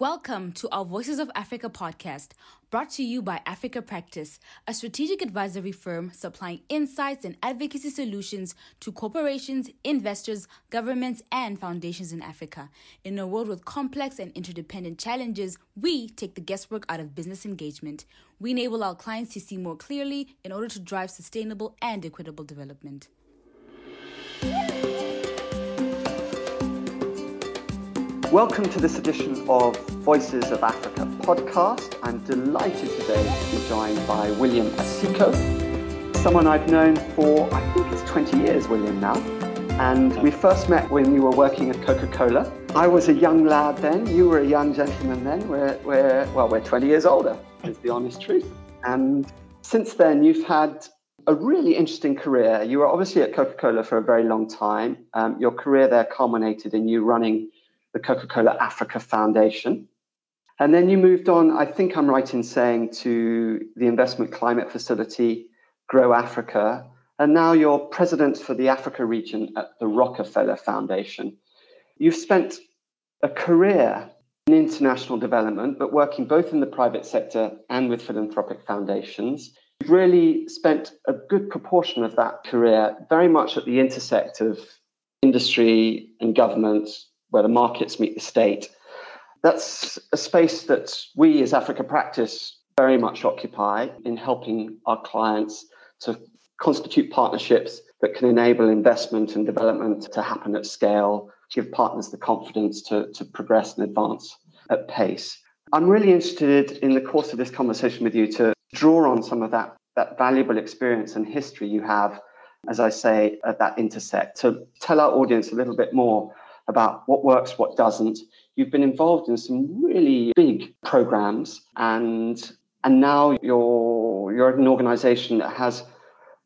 Welcome to our Voices of Africa podcast, brought to you by Africa Practice, a strategic advisory firm supplying insights and advocacy solutions to corporations, investors, governments, and foundations in Africa. In a world with complex and interdependent challenges, we take the guesswork out of business engagement. We enable our clients to see more clearly in order to drive sustainable and equitable development. Welcome to this edition of Voices of Africa podcast. I'm delighted today to be joined by William Asiko, someone I've known for, I think it's 20 years, William, now. And we first met when you were working at Coca-Cola. I was a young lad then, you were a young gentleman then. We're 20 years older, is the honest truth. And since then, you've had a really interesting career. You were obviously at Coca-Cola for a very long time. Your career there culminated in you running the Coca-Cola Africa Foundation. And then you moved on, I think I'm right in saying, to the Investment Climate Facility, Grow Africa, and now you're president for the Africa region at the Rockefeller Foundation. You've spent a career in international development, but working both in the private sector and with philanthropic foundations. You've really spent a good proportion of that career very much at the intersect of industry and government, where the markets meet the state. That's a space that we as Africa Practice very much occupy in helping our clients to constitute partnerships that can enable investment and development to happen at scale, give partners the confidence to progress and advance at pace. I'm really interested in the course of this conversation with you to draw on some of that valuable experience and history you have, as I say, at that intersect, to tell our audience a little bit more about what works, what doesn't. You've been involved in some really big programs, and now you're an organization that has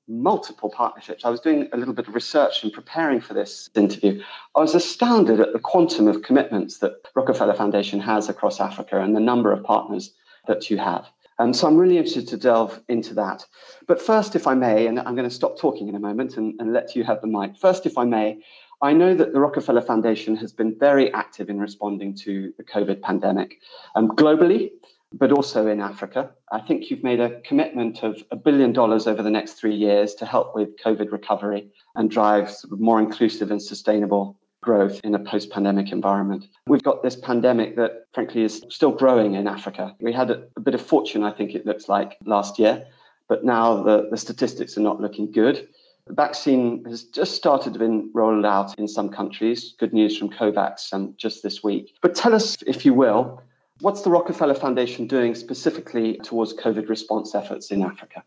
multiple partnerships. I was doing a little bit of research in preparing for this interview. I was astounded at the quantum of commitments that Rockefeller Foundation has across Africa and the number of partners that you have. So I'm really interested to delve into that. But first, if I may, and I'm going to stop talking in a moment and let you have the mic. First, if I may, I know that the Rockefeller Foundation has been very active in responding to the COVID pandemic globally, but also in Africa. I think you've made a commitment of $1 billion over the next 3 years to help with COVID recovery and drive sort of more inclusive and sustainable growth in a post-pandemic environment. We've got this pandemic that, frankly, is still growing in Africa. We had a bit of fortune, I think it looks like, last year, but now the statistics are not looking good. The vaccine has just started to be rolled out in some countries. Good news from COVAX just this week. But tell us, if you will, what's the Rockefeller Foundation doing specifically towards COVID response efforts in Africa?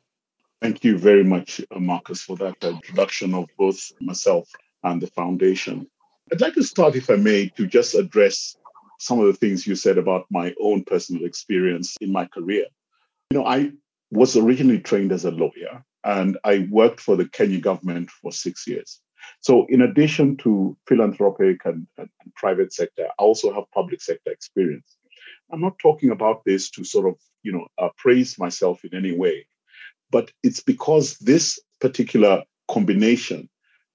Thank you very much, Marcus, for that introduction of both myself and the foundation. I'd like to start, if I may, to just address some of the things you said about my own personal experience in my career. You know, I was originally trained as a lawyer, and I worked for the Kenya government for 6 years. So in addition to philanthropic and private sector, I also have public sector experience. I'm not talking about this to sort of, you know, praise myself in any way, but it's because this particular combination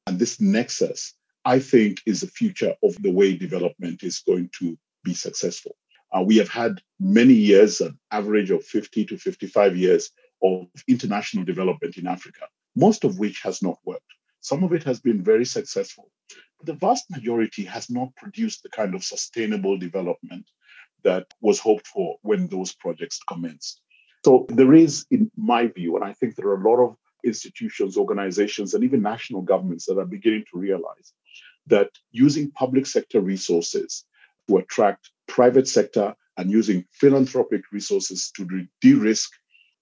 and this nexus, I think, is the future of the way development is going to be successful. We have had many years, an average of 50 to 55 years of international development in Africa, most of which has not worked. Some of it has been very successful, but the vast majority has not produced the kind of sustainable development that was hoped for when those projects commenced. So there is, in my view, and I think there are a lot of institutions, organizations, and even national governments that are beginning to realize that using public sector resources to attract private sector and using philanthropic resources to de-risk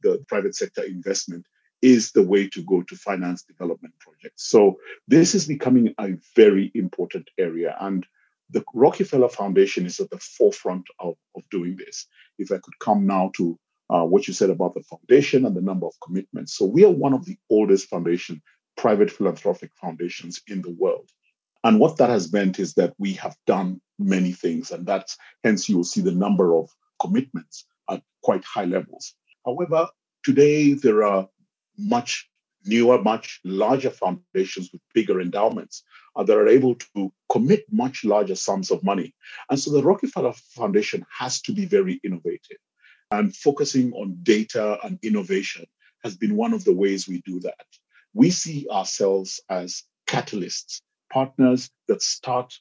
the private sector investment is the way to go to finance development projects. So this is becoming a very important area. And the Rockefeller Foundation is at the forefront of doing this. If I could come now to what you said about the foundation and the number of commitments. So we are one of the oldest private philanthropic foundations in the world. And what that has meant is that we have done many things. And that's hence you will see the number of commitments at quite high levels. However, today there are much newer, much larger foundations with bigger endowments that are able to commit much larger sums of money. And so the Rockefeller Foundation has to be very innovative. And focusing on data and innovation has been one of the ways we do that. We see ourselves as catalysts, partners that start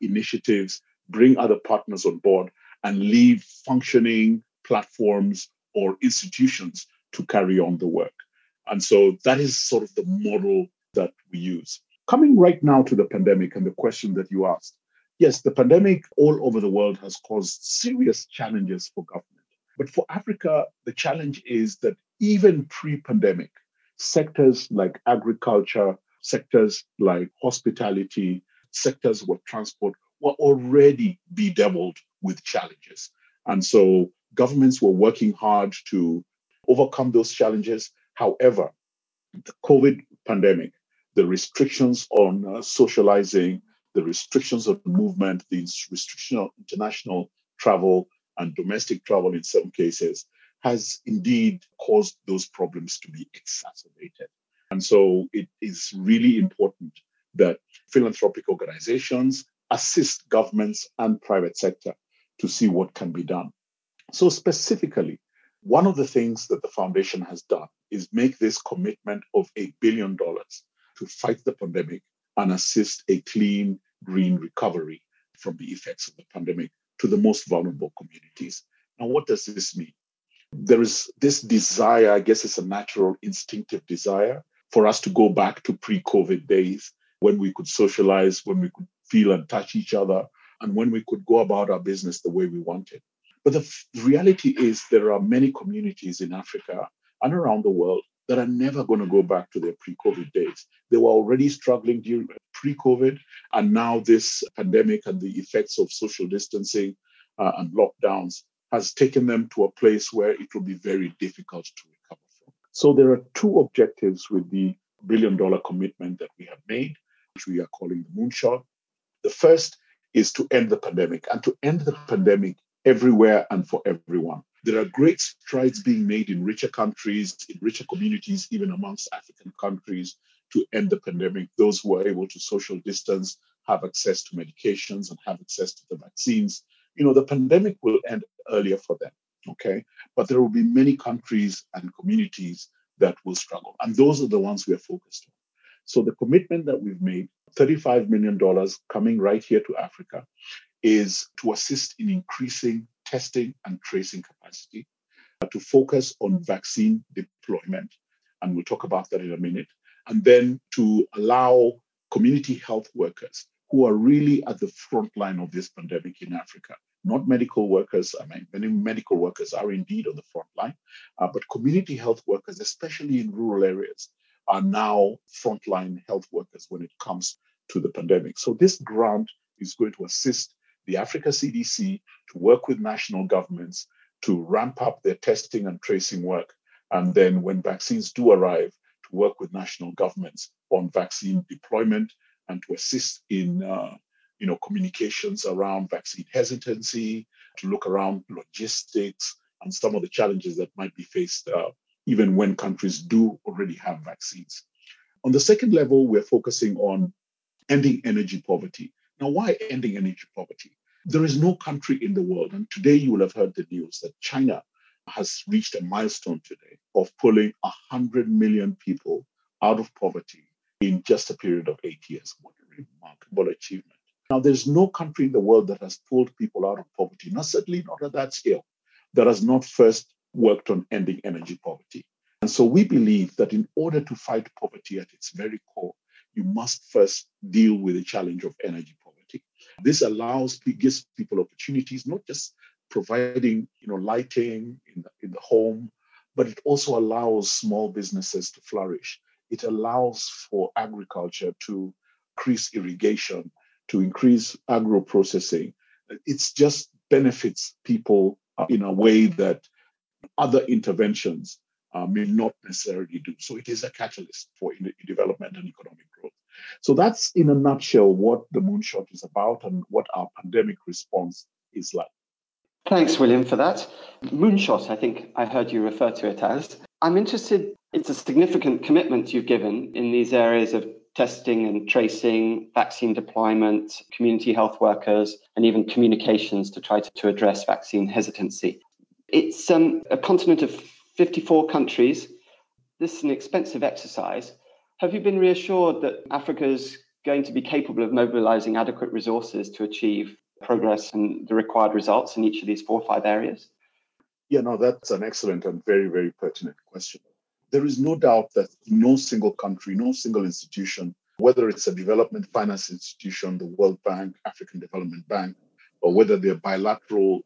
initiatives, bring other partners on board, and leave functioning platforms or institutions to carry on the work. And so that is sort of the model that we use. Coming right now to the pandemic and the question that you asked. Yes, the pandemic all over the world has caused serious challenges for government. But for Africa, the challenge is that even pre-pandemic, sectors like agriculture, sectors like hospitality, sectors with transport were already bedeviled with challenges. And so governments were working hard to overcome those challenges. However, the COVID pandemic, the restrictions on socializing, the restrictions of movement, the restriction of international travel and domestic travel in some cases, has indeed caused those problems to be exacerbated. And so it is really important that philanthropic organizations assist governments and private sector to see what can be done. So specifically, one of the things that the foundation has done is make this commitment of $8 billion to fight the pandemic and assist a clean, green recovery from the effects of the pandemic to the most vulnerable communities. Now, what does this mean? There is this desire, I guess it's a natural, instinctive desire for us to go back to pre-COVID days when we could socialize, when we could feel and touch each other, and when we could go about our business the way we wanted. But the reality is there are many communities in Africa and around the world that are never going to go back to their pre-COVID days. They were already struggling during pre-COVID, and now this pandemic and the effects of social distancing and lockdowns has taken them to a place where it will be very difficult to recover from. So there are two objectives with the billion-dollar commitment that we have made, which we are calling the moonshot. The first is to end the pandemic, and to end the pandemic everywhere and for everyone. There are great strides being made in richer countries, in richer communities, even amongst African countries, to end the pandemic. Those who are able to social distance have access to medications and have access to the vaccines. You know, the pandemic will end earlier for them, okay? But there will be many countries and communities that will struggle. And those are the ones we are focused on. So the commitment that we've made, $35 million coming right here to Africa, is to assist in increasing testing and tracing capacity, to focus on vaccine deployment, and we'll talk about that in a minute, and then to allow community health workers who are really at the front line of this pandemic in Africa. Not medical workers, I mean, many medical workers are indeed on the front line, but community health workers, especially in rural areas, are now frontline health workers when it comes to the pandemic. So this grant is going to assist the Africa CDC to work with national governments to ramp up their testing and tracing work. And then when vaccines do arrive, to work with national governments on vaccine deployment and to assist in communications around vaccine hesitancy, to look around logistics and some of the challenges that might be faced even when countries do already have vaccines. On the second level, we're focusing on ending energy poverty. Now, why ending energy poverty? There is no country in the world, and today you will have heard the news that China has reached a milestone today of pulling 100 million people out of poverty in just a period of 8 years. What a remarkable achievement. Now, there's no country in the world that has pulled people out of poverty, not certainly not at that scale, that has not first worked on ending energy poverty. And so we believe that in order to fight poverty at its very core, you must first deal with the challenge of energy poverty. This gives people opportunities, not just providing lighting in the home, but it also allows small businesses to flourish. It allows for agriculture to increase irrigation, to increase agro-processing. It just benefits people in a way that other interventions may not necessarily do. So it is a catalyst for development and economic growth. So that's in a nutshell what the moonshot is about and what our pandemic response is like. Thanks, William, for that. Moonshot, I think I heard you refer to it as. I'm interested It's a significant commitment you've given in these areas of testing and tracing, vaccine deployment, community health workers, and even communications to try to address vaccine hesitancy. It's a continent of 54 countries. This is an expensive exercise. Have you been reassured that Africa's going to be capable of mobilizing adequate resources to achieve progress and the required results in each of these 4 or 5 areas? Yeah, no, that's an excellent and very, very pertinent question. There is no doubt that no single country, no single institution, whether it's a development finance institution, the World Bank, African Development Bank, or whether they're bilateral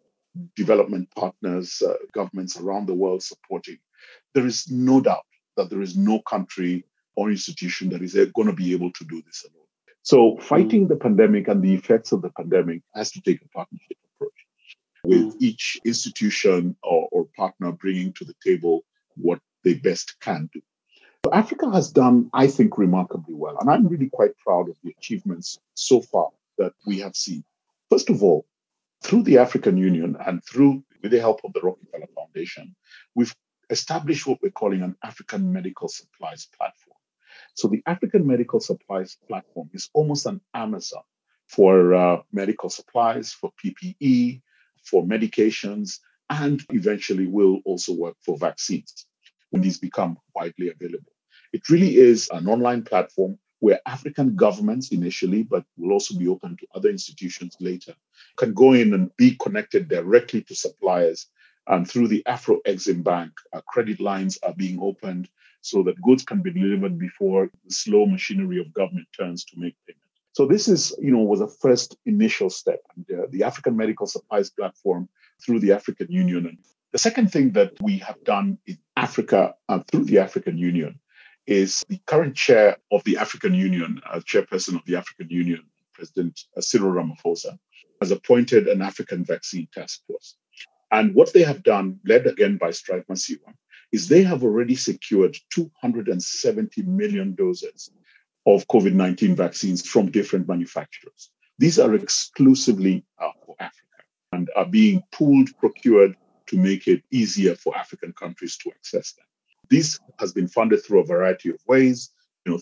development partners, governments around the world supporting, there is no doubt that there is no country or institution that is going to be able to do this alone. So fighting the pandemic and the effects of the pandemic has to take a partnership approach, with each institution or partner bringing to the table what they best can do. So Africa has done, I think, remarkably well, and I'm really quite proud of the achievements so far that we have seen. First of all, through the African Union and with the help of the Rockefeller Foundation, we've established what we're calling an African Medical Supplies Platform. So the African Medical Supplies Platform is almost an Amazon for medical supplies, for PPE, for medications, and eventually will also work for vaccines when these become widely available. It really is an online platform where African governments initially, but will also be open to other institutions later, can go in and be connected directly to suppliers. And through the Afro Exim Bank, credit lines are being opened so that goods can be delivered before the slow machinery of government turns to make payment. So this is, was a first initial step, and, the African Medical Supplies Platform through the African Union. And the second thing that we have done in Africa through the African Union is the current chair of the African Union, chairperson of the African Union, President Cyril Ramaphosa, has appointed an African Vaccine Task Force. And what they have done, led again by Strive Masiwa, is they have already secured 270 million doses of COVID-19 vaccines from different manufacturers. These are exclusively for Africa and are being pooled, procured to make it easier for African countries to access them. This has been funded through a variety of ways,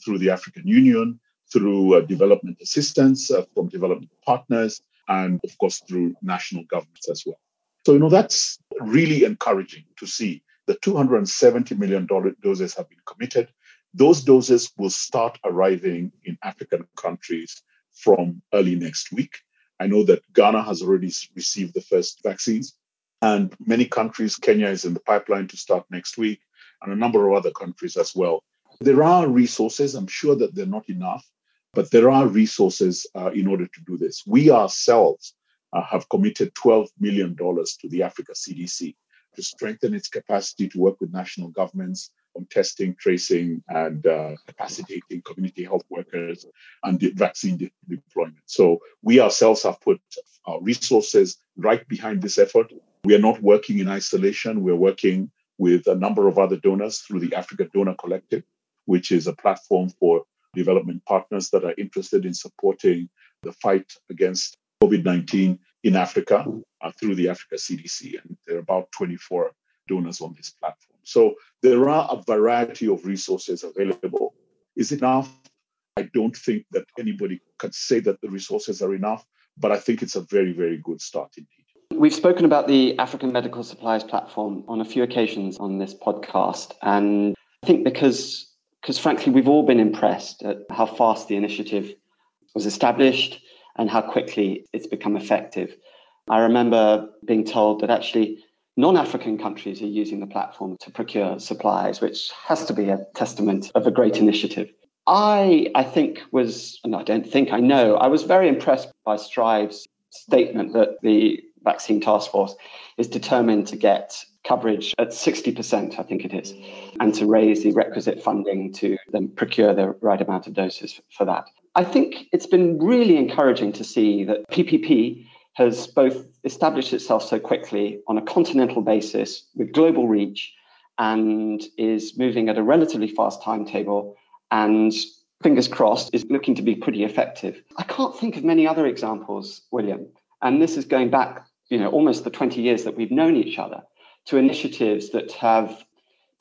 through the African Union, through development assistance from development partners, and of course, through national governments as well. So, that's really encouraging to see the 270 million doses have been committed. Those doses will start arriving in African countries from early next week. I know that Ghana has already received the first vaccines, and many countries, Kenya is in the pipeline to start next week, and a number of other countries as well. There are resources. I'm sure that they're not enough, but there are resources in order to do this. We ourselves have committed $12 million to the Africa CDC to strengthen its capacity to work with national governments on testing, tracing, and capacitating community health workers and vaccine deployment. So we ourselves have put our resources right behind this effort. We are not working in isolation. We're working with a number of other donors through the Africa Donor Collective, which is a platform for development partners that are interested in supporting the fight against COVID-19 in Africa through the Africa CDC, and there are about 24 donors on this platform. So there are a variety of resources available. Is it enough? I don't think that anybody could say that the resources are enough, but I think it's a very, very good start indeed. We've spoken about the African Medical Supplies Platform on a few occasions on this podcast, and I think because frankly, we've all been impressed at how fast the initiative was established and how quickly it's become effective. I remember being told that actually non-African countries are using the platform to procure supplies, which has to be a testament of a great initiative. I was very impressed by Strive's statement that the Vaccine Task Force is determined to get coverage at 60%, I think it is, and to raise the requisite funding to then procure the right amount of doses for that. I think it's been really encouraging to see that PPP has both established itself so quickly on a continental basis with global reach and is moving at a relatively fast timetable and, fingers crossed, is looking to be pretty effective. I can't think of many other examples, William, and this is going back, almost the 20 years that we've known each other, to initiatives that have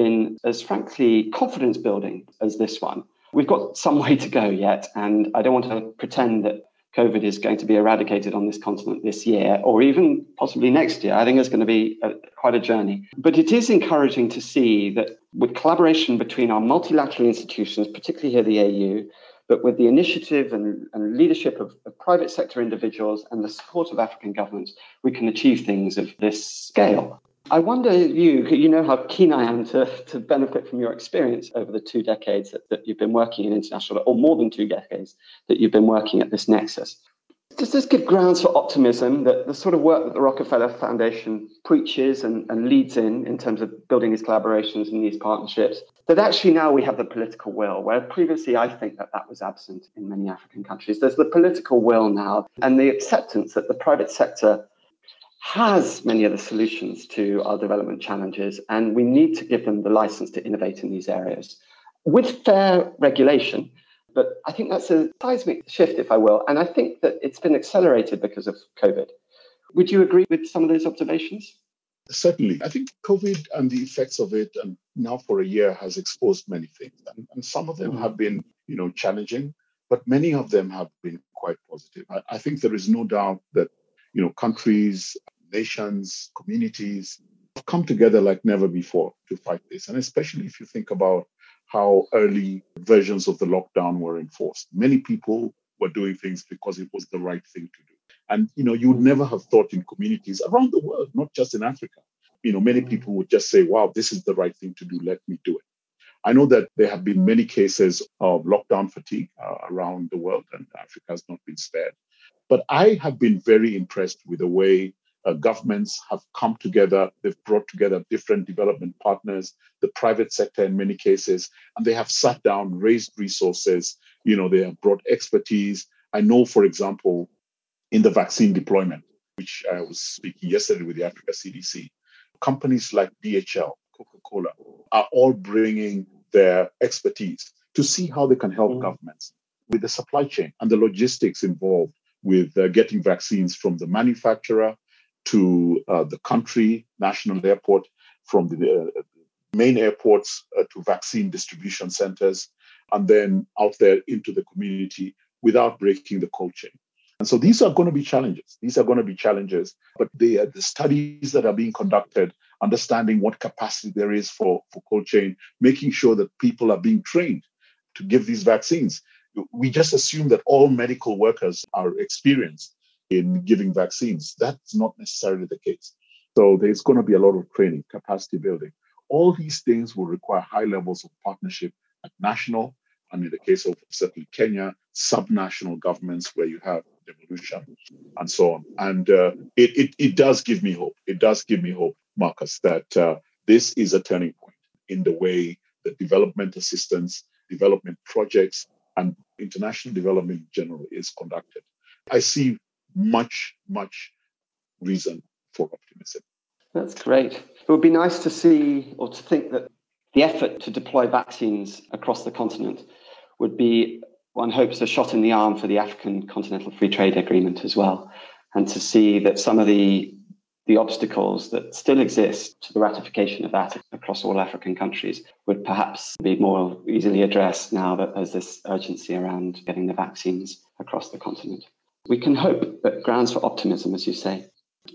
been as frankly confidence building as this one. We've got some way to go yet, and I don't want to pretend that COVID is going to be eradicated on this continent this year or even possibly next year. I think it's going to be quite a journey. But it is encouraging to see that with collaboration between our multilateral institutions, particularly here the AU, but with the initiative and leadership of private sector individuals and the support of African governments, we can achieve things of this scale. I wonder, you know how keen I am to benefit from your experience over the 2 decades that you've been working in international, or more than 2 decades that you've been working at this nexus. Does this give grounds for optimism that the sort of work that the Rockefeller Foundation preaches and leads in terms of building these collaborations and these partnerships, that actually now we have the political will, where previously I think that was absent in many African countries? There's the political will now and the acceptance that the private sector has many of the solutions to our development challenges, and we need to give them the license to innovate in these areas with fair regulation. But I think that's a seismic shift, if I will, and I think that it's been accelerated because of COVID. Would you agree with some of those observations? Certainly. I think COVID and the effects of it, and now for a year, has exposed many things, and some of them have been, challenging, but many of them have been quite positive. I think there is no doubt that countries, nations, communities have come together like never before to fight this. And especially if you think about how early versions of the lockdown were enforced. Many people were doing things because it was the right thing to do. And, you would never have thought in communities around the world, not just in Africa. Many people would just say, wow, this is the right thing to do. Let me do it. I know that there have been many cases of lockdown fatigue around the world, and Africa has not been spared. But I have been very impressed with the way governments have come together. They've brought together different development partners, the private sector in many cases, and they have sat down, raised resources. They have brought expertise. I know, for example, in the vaccine deployment, which I was speaking yesterday with the Africa CDC, companies like DHL, Coca-Cola are all bringing their expertise to see how they can help governments with the supply chain and the logistics involved with getting vaccines from the manufacturer to the country, national airport, from the main airports to vaccine distribution centers, and then out there into the community without breaking the cold chain. And so these are going to be challenges. But they are the studies that are being conducted, understanding what capacity there is for cold chain, making sure that people are being trained to give these vaccines. We just assume that all medical workers are experienced in giving vaccines. That's not necessarily the case. So there's going to be a lot of training, capacity building. All these things will require high levels of partnership at national, and in the case of certainly Kenya, subnational governments where you have devolution and so on. And it does give me hope. It does give me hope, Marcus, that this is a turning point in the way that development assistance, development projects, and international development in general is conducted. I see much, much reason for optimism. That's great. It would be nice to see or to think that the effort to deploy vaccines across the continent would be, one hopes, a shot in the arm for the African Continental Free Trade Agreement as well, and to see that some of the obstacles that still exist to the ratification of that across all African countries would perhaps be more easily addressed now that there's this urgency around getting the vaccines across the continent. We can hope, but grounds for optimism, as you say.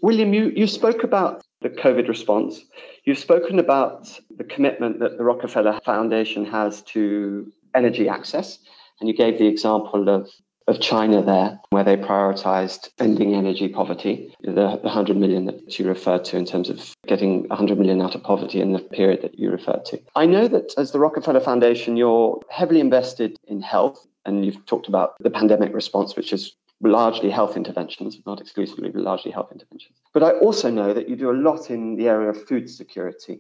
William, you spoke about the COVID response. You've spoken about the commitment that the Rockefeller Foundation has to energy access, and you gave the example of China there, where they prioritized ending energy poverty, the 100 million that you referred to in terms of getting 100 million out of poverty in the period that you referred to. I know that as the Rockefeller Foundation, you're heavily invested in health, and you've talked about the pandemic response, which is largely health interventions, not exclusively, but largely health interventions. But I also know that you do a lot in the area of food security.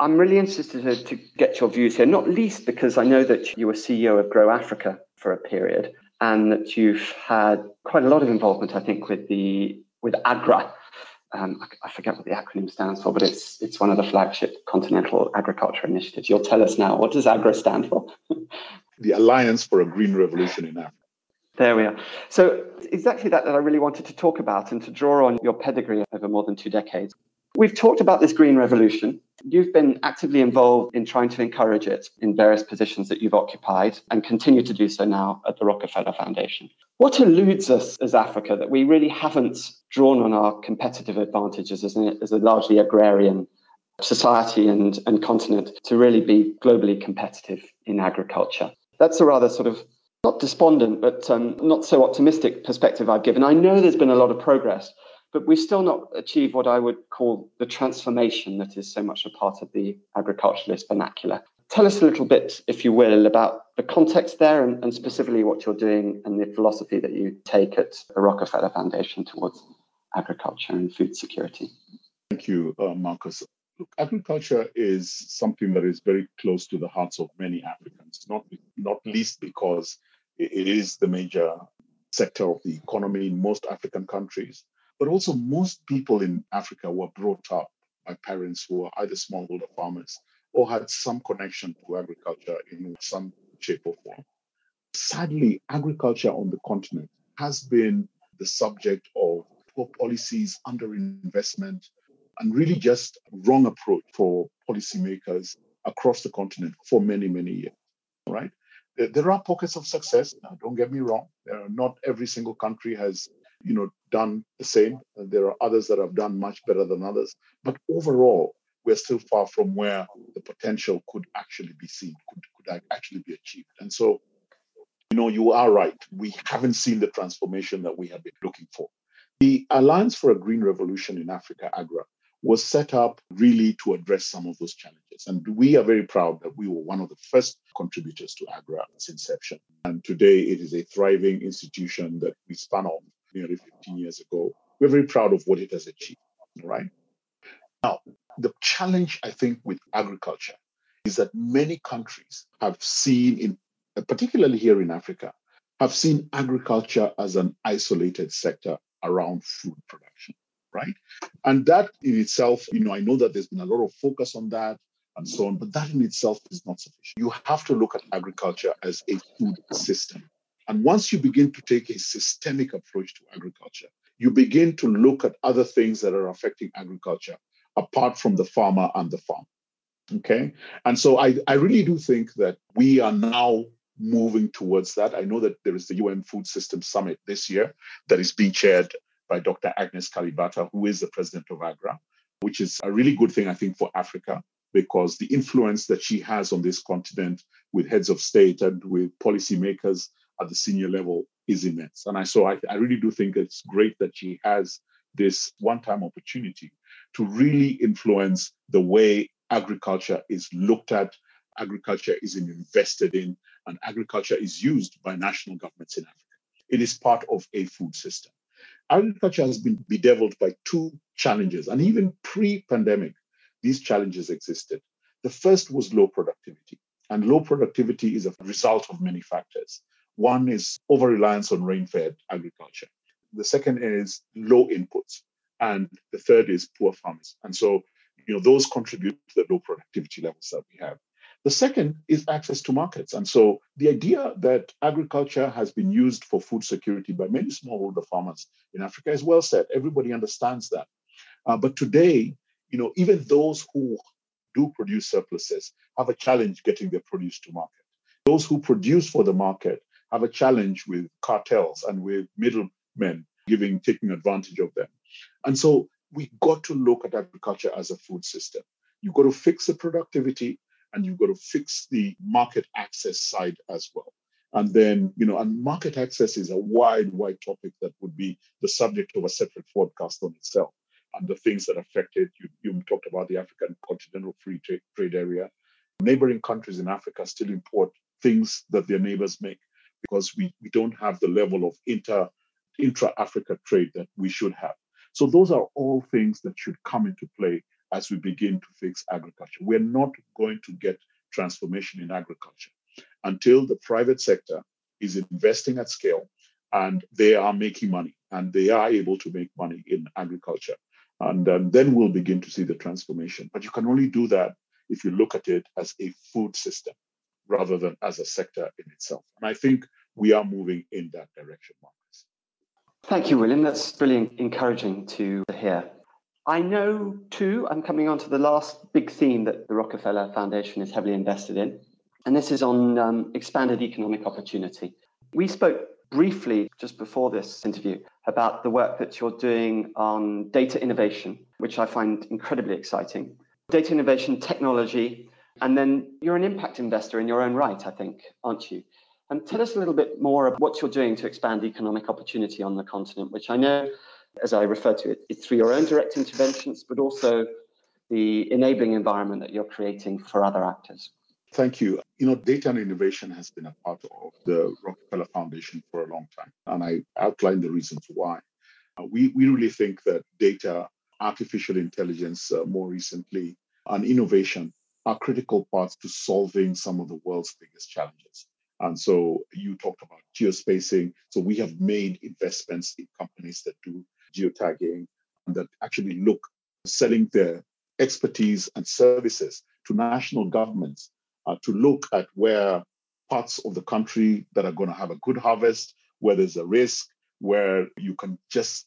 I'm really interested to get your views here, not least because I know that you were CEO of Grow Africa for a period, and that you've had quite a lot of involvement, I think, with AGRA. I forget what the acronym stands for, but it's one of the flagship continental agriculture initiatives. You'll tell us now. What does AGRA stand for? The Alliance for a Green Revolution in Africa. There we are. So exactly that I really wanted to talk about and to draw on your pedigree over more than 2 decades. We've talked about this green revolution. You've been actively involved in trying to encourage it in various positions that you've occupied and continue to do so now at the Rockefeller Foundation. What eludes us as Africa that we really haven't drawn on our competitive advantages as a largely agrarian society and continent to really be globally competitive in agriculture? That's a rather sort of not despondent, but not so optimistic perspective I've given. I know there's been a lot of progress, but we've still not achieved what I would call the transformation that is so much a part of the agriculturalist vernacular. Tell us a little bit, if you will, about the context there and specifically what you're doing and the philosophy that you take at the Rockefeller Foundation towards agriculture and food security. Thank you, Marcus. Look, agriculture is something that is very close to the hearts of many Africans, not least because it is the major sector of the economy in most African countries. But also most people in Africa were brought up by parents who were either smallholder farmers or had some connection to agriculture in some shape or form. Sadly, agriculture on the continent has been the subject of poor policies, underinvestment, and really just wrong approach for policymakers across the continent for many, many years, right? There are pockets of success. Now, don't get me wrong. Not every single country has done the same. There are others that have done much better than others. But overall, we're still far from where the potential could actually be seen, could actually be achieved. And so, you are right. We haven't seen the transformation that we have been looking for. The Alliance for a Green Revolution in Africa, AGRA, was set up really to address some of those challenges. And we are very proud that we were one of the first contributors to AGRA at its inception. And today, it is a thriving institution that we spun off nearly 15 years ago. We're very proud of what it has achieved, right? Now, the challenge, I think, with agriculture is that many countries have seen, particularly here in Africa, have seen agriculture as an isolated sector around food production, right? And that in itself, I know that there's been a lot of focus on that and so on, but that in itself is not sufficient. You have to look at agriculture as a food system. And once you begin to take a systemic approach to agriculture, you begin to look at other things that are affecting agriculture apart from the farmer and the farm, okay? And so I really do think that we are now moving towards that. I know that there is the UN Food Systems Summit this year that is being chaired by Dr. Agnes Kalibata, who is the president of AGRA, which is a really good thing, I think, for Africa, because the influence that she has on this continent with heads of state and with policymakers at the senior level is immense. And I really do think it's great that she has this one-time opportunity to really influence the way agriculture is looked at, agriculture is invested in, and agriculture is used by national governments in Africa. It is part of a food system. Agriculture has been bedeviled by two challenges, and even pre-pandemic, these challenges existed. The first was low productivity, and low productivity is a result of many factors. One is over-reliance on rain-fed agriculture. The second is low inputs. And the third is poor farmers. And so, those contribute to the low productivity levels that we have. The second is access to markets. And so the idea that agriculture has been used for food security by many smallholder farmers in Africa is well said. Everybody understands that. But today, even those who do produce surpluses have a challenge getting their produce to market. Those who produce for the market have a challenge with cartels and with middlemen taking advantage of them. And so we got to look at agriculture as a food system. You've got to fix the productivity and you've got to fix the market access side as well. And then, and market access is a wide topic that would be the subject of a separate podcast on itself. And the things that affect it, you talked about the African Continental Free Trade Area. Neighboring countries in Africa still import things that their neighbors make, because we don't have the level of intra-Africa trade that we should have. So those are all things that should come into play as we begin to fix agriculture. We're not going to get transformation in agriculture until the private sector is investing at scale and they are making money and they are able to make money in agriculture. And then we'll begin to see the transformation. But you can only do that if you look at it as a food system rather than as a sector in itself. And I think we are moving in that direction, Marcus. Thank you, William. That's really encouraging to hear. I know too, I'm coming on to the last big theme that the Rockefeller Foundation is heavily invested in, and this is on expanded economic opportunity. We spoke briefly just before this interview about the work that you're doing on data innovation, which I find incredibly exciting. Data innovation, technology, and then you're an impact investor in your own right, I think, aren't you? And tell us a little bit more about what you're doing to expand economic opportunity on the continent, which I know, as I refer to it, it's through your own direct interventions, but also the enabling environment that you're creating for other actors. Thank you. You know, data and innovation has been a part of the Rockefeller Foundation for a long time, and I outlined the reasons why. We really think that data, artificial intelligence more recently, and innovation are critical parts to solving some of the world's biggest challenges. And so you talked about geospacing. So we have made investments in companies that do geotagging and that actually look selling their expertise and services to national governments to look at where parts of the country that are going to have a good harvest, where there's a risk, where you can just,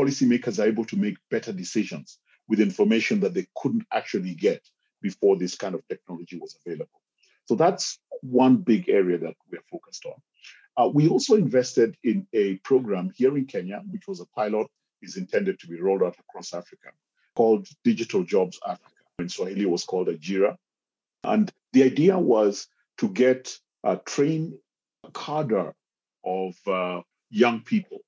policymakers are able to make better decisions with information that they couldn't actually get before this kind of technology was available. So that's one big area that we're focused on. We also invested in a program here in Kenya, which was a pilot, is intended to be rolled out across Africa, called Digital Jobs Africa. In Swahili, it was called Ajira. And the idea was to get a train cadre of young people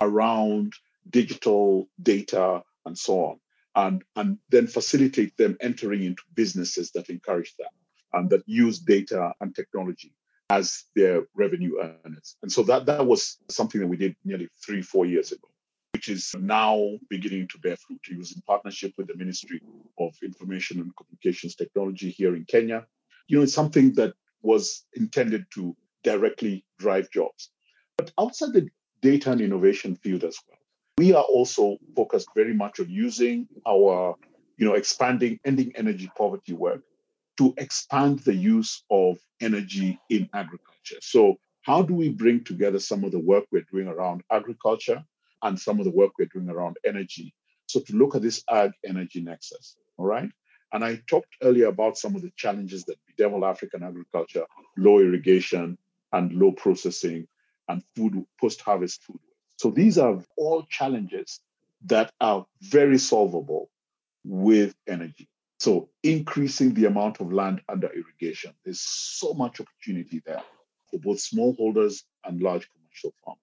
around digital data and so on, and then facilitate them entering into businesses that encourage that and that use data and technology as their revenue earners. And so that was something that we did nearly 3-4 years ago, which is now beginning to bear fruit. It was in partnership with the Ministry of Information and Communications Technology here in Kenya. You know, it's something that was intended to directly drive jobs. But outside the data and innovation field as well, we are also focused very much on using our, you know, expanding ending energy poverty work to expand the use of energy in agriculture. So how do we bring together some of the work we're doing around agriculture and some of the work we're doing around energy? So to look at this ag energy nexus, all right? And I talked earlier about some of the challenges that bedevil African agriculture, low irrigation and low processing and food, post-harvest food. So these are all challenges that are very solvable with energy. So increasing the amount of land under irrigation, there's so much opportunity there for both smallholders and large commercial farmers.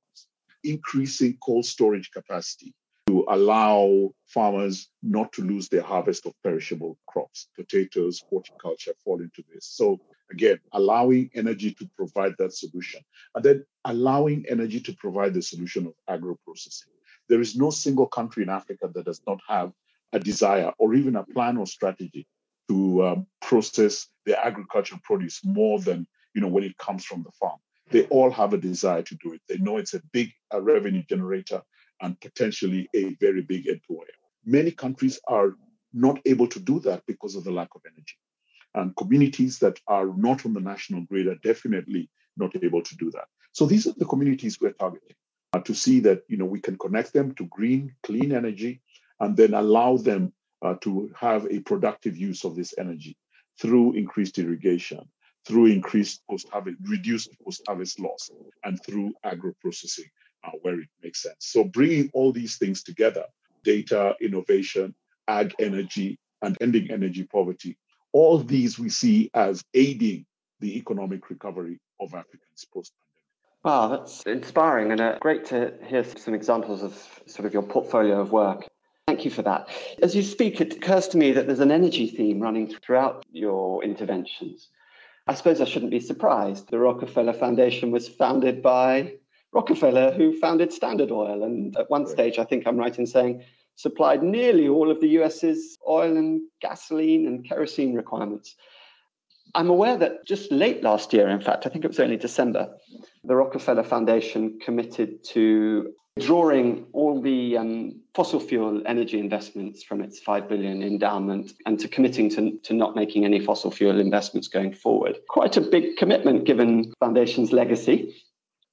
Increasing cold storage capacity to allow farmers not to lose their harvest of perishable crops. Potatoes, horticulture fall into this. So again, allowing energy to provide that solution, and then allowing energy to provide the solution of agro-processing. There is no single country in Africa that does not have a desire or even a plan or strategy to process their agricultural produce more than, you know, when it comes from the farm. They all have a desire to do it. They know it's a big revenue generator and potentially a very big employer. Many countries are not able to do that because of the lack of energy. And communities that are not on the national grid are definitely not able to do that. So these are the communities we're targeting to see that, you know, we can connect them to green, clean energy, and then allow them to have a productive use of this energy through increased irrigation, through increased post-harvest, reduced post-harvest loss, and through agro-processing where it makes sense. So bringing all these things together, data, innovation, ag energy, and ending energy poverty, all these we see as aiding the economic recovery of Africans post-pandemic. Wow, that's inspiring and great to hear some examples of sort of your portfolio of work. Thank you for that. As you speak, it occurs to me that there's an energy theme running throughout your interventions. I suppose I shouldn't be surprised. The Rockefeller Foundation was founded by Rockefeller, who founded Standard Oil. And at one stage, I think I'm right in saying, supplied nearly all of the US's oil and gasoline and kerosene requirements. I'm aware that just late last year, in fact, I think it was only December, the Rockefeller Foundation committed to drawing all the fossil fuel energy investments from its $5 billion endowment and to committing to not making any fossil fuel investments going forward. Quite a big commitment given the Foundation's legacy.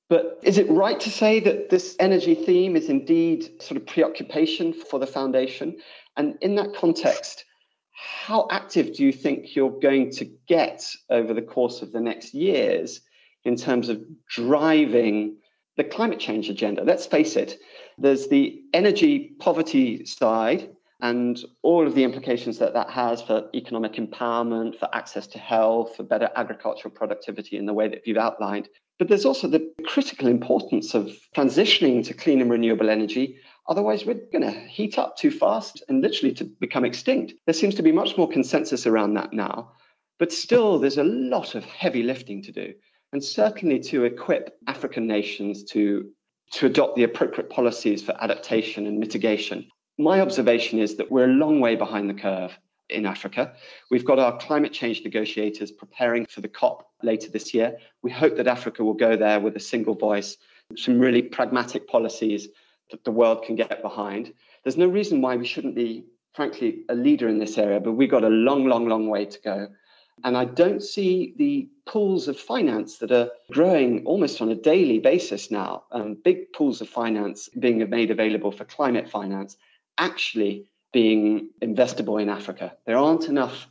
But is it right to say that this energy theme is indeed sort of preoccupation for the Foundation? And in that context, how active do you think you're going to get over the course of the next years in terms of driving the climate change agenda? Let's face it, there's the energy poverty side and all of the implications that that has for economic empowerment, for access to health, for better agricultural productivity in the way that you've outlined. But there's also the critical importance of transitioning to clean and renewable energy. Otherwise, we're going to heat up too fast and literally to become extinct. There seems to be much more consensus around that now. But still, there's a lot of heavy lifting to do. And certainly to equip African nations to adopt the appropriate policies for adaptation and mitigation. My observation is that we're a long way behind the curve in Africa. We've got our climate change negotiators preparing for the COP later this year. We hope that Africa will go there with a single voice, some really pragmatic policies that the world can get behind. There's no reason why we shouldn't be, frankly, a leader in this area, but we've got a long, long, long way to go. And I don't see the pools of finance that are growing almost on a daily basis now, big pools of finance being made available for climate finance, actually being investable in Africa. There aren't enough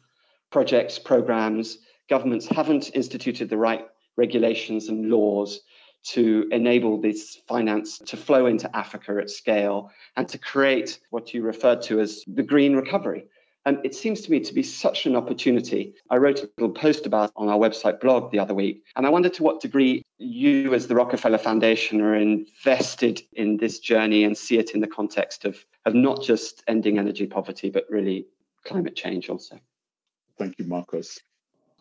projects, programs. Governments haven't instituted the right regulations and laws to enable this finance to flow into Africa at scale and to create what you referred to as the green recovery. And it seems to me to be such an opportunity. I wrote a little post about it on our website blog the other week, and I wonder to what degree you as the Rockefeller Foundation are invested in this journey and see it in the context of not just ending energy poverty, but really climate change also. Thank you, Marcus.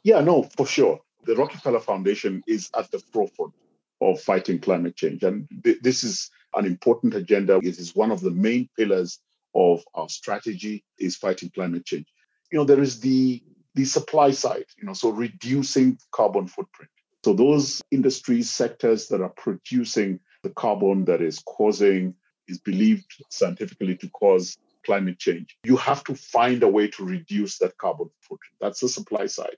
Yeah, no, for sure. The Rockefeller Foundation is at the forefront of fighting climate change. And this is an important agenda. It is one of the main pillars of our strategy is fighting climate change. You know, there is the supply side, you know, so reducing carbon footprint. So those industries, sectors that are producing the carbon that is believed scientifically to cause climate change. You have to find a way to reduce that carbon footprint. That's the supply side.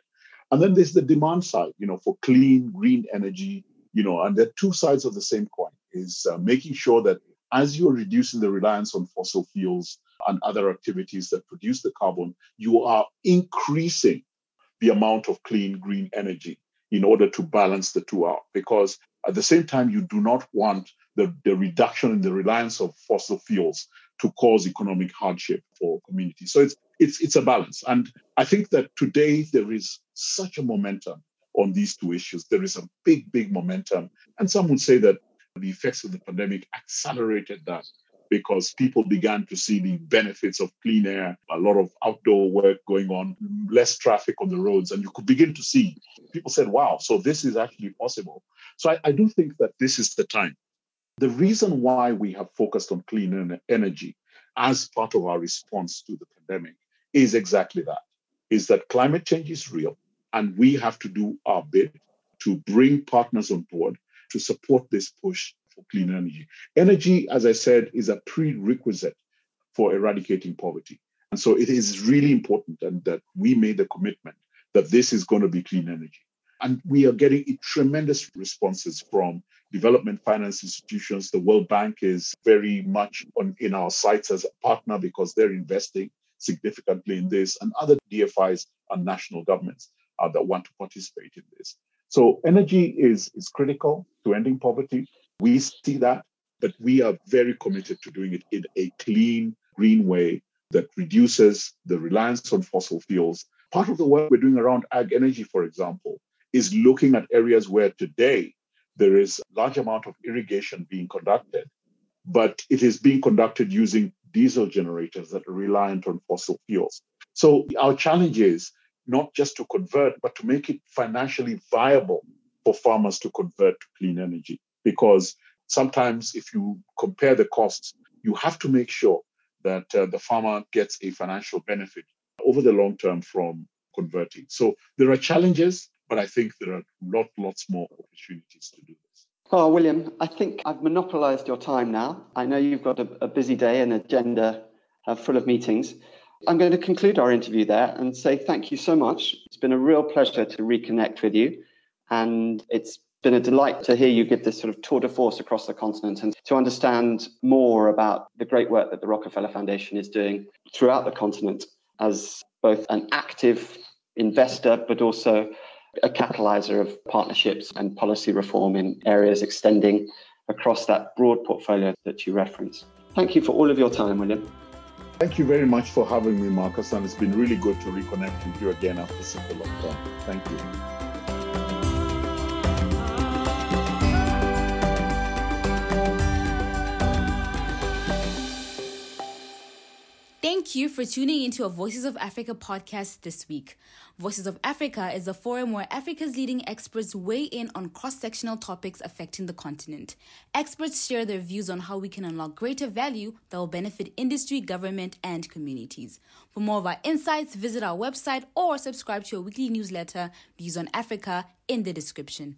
And then there's the demand side, you know, for clean, green energy, you know, and they're two sides of the same coin is making sure that as you're reducing the reliance on fossil fuels and other activities that produce the carbon, you are increasing the amount of clean, green energy in order to balance the two out. Because at the same time, you do not want the reduction in the reliance of fossil fuels to cause economic hardship for communities. So it's a balance. And I think that today there is such a momentum on these two issues. There is a big, big momentum. And some would say that the effects of the pandemic accelerated that because people began to see the benefits of clean air, a lot of outdoor work going on, less traffic on the roads. And you could begin to see, people said, wow, so this is actually possible. So I do think that this is the time. The reason why we have focused on clean energy as part of our response to the pandemic is exactly that, is that climate change is real and we have to do our bit to bring partners on board to support this push for clean energy. Energy, as I said, is a prerequisite for eradicating poverty. And so it is really important and that we made the commitment that this is going to be clean energy. And we are getting tremendous responses from development finance institutions. The World Bank is very much in our sights as a partner because they're investing significantly in this, and other DFIs and national governments that want to participate in this. So energy is critical to ending poverty. We see that, but we are very committed to doing it in a clean, green way that reduces the reliance on fossil fuels. Part of the work we're doing around ag energy, for example, is looking at areas where today there is a large amount of irrigation being conducted, but it is being conducted using diesel generators that are reliant on fossil fuels. So our challenge is not just to convert, but to make it financially viable for farmers to convert to clean energy. Because sometimes if you compare the costs, you have to make sure that the farmer gets a financial benefit over the long term from converting. So there are challenges, but I think there are lots more opportunities to do this. Oh, William, I think I've monopolized your time now. I know you've got a busy day and agenda full of meetings. I'm going to conclude our interview there and say thank you so much. It's been a real pleasure to reconnect with you. And it's been a delight to hear you give this sort of tour de force across the continent and to understand more about the great work that the Rockefeller Foundation is doing throughout the continent as both an active investor, but also a catalyzer of partnerships and policy reform in areas extending across that broad portfolio that you reference. Thank you for all of your time, William. Thank you very much for having me, Marcus, and it's been really good to reconnect with you again after such a long time. Thank you. Thank you for tuning into a Voices of Africa podcast this week. Voices of Africa is a forum where Africa's leading experts weigh in on cross-sectional topics affecting the continent. Experts share their views on how we can unlock greater value that will benefit industry, government, and communities. For more of our insights, visit our website or subscribe to your weekly newsletter, Views on Africa, in the description.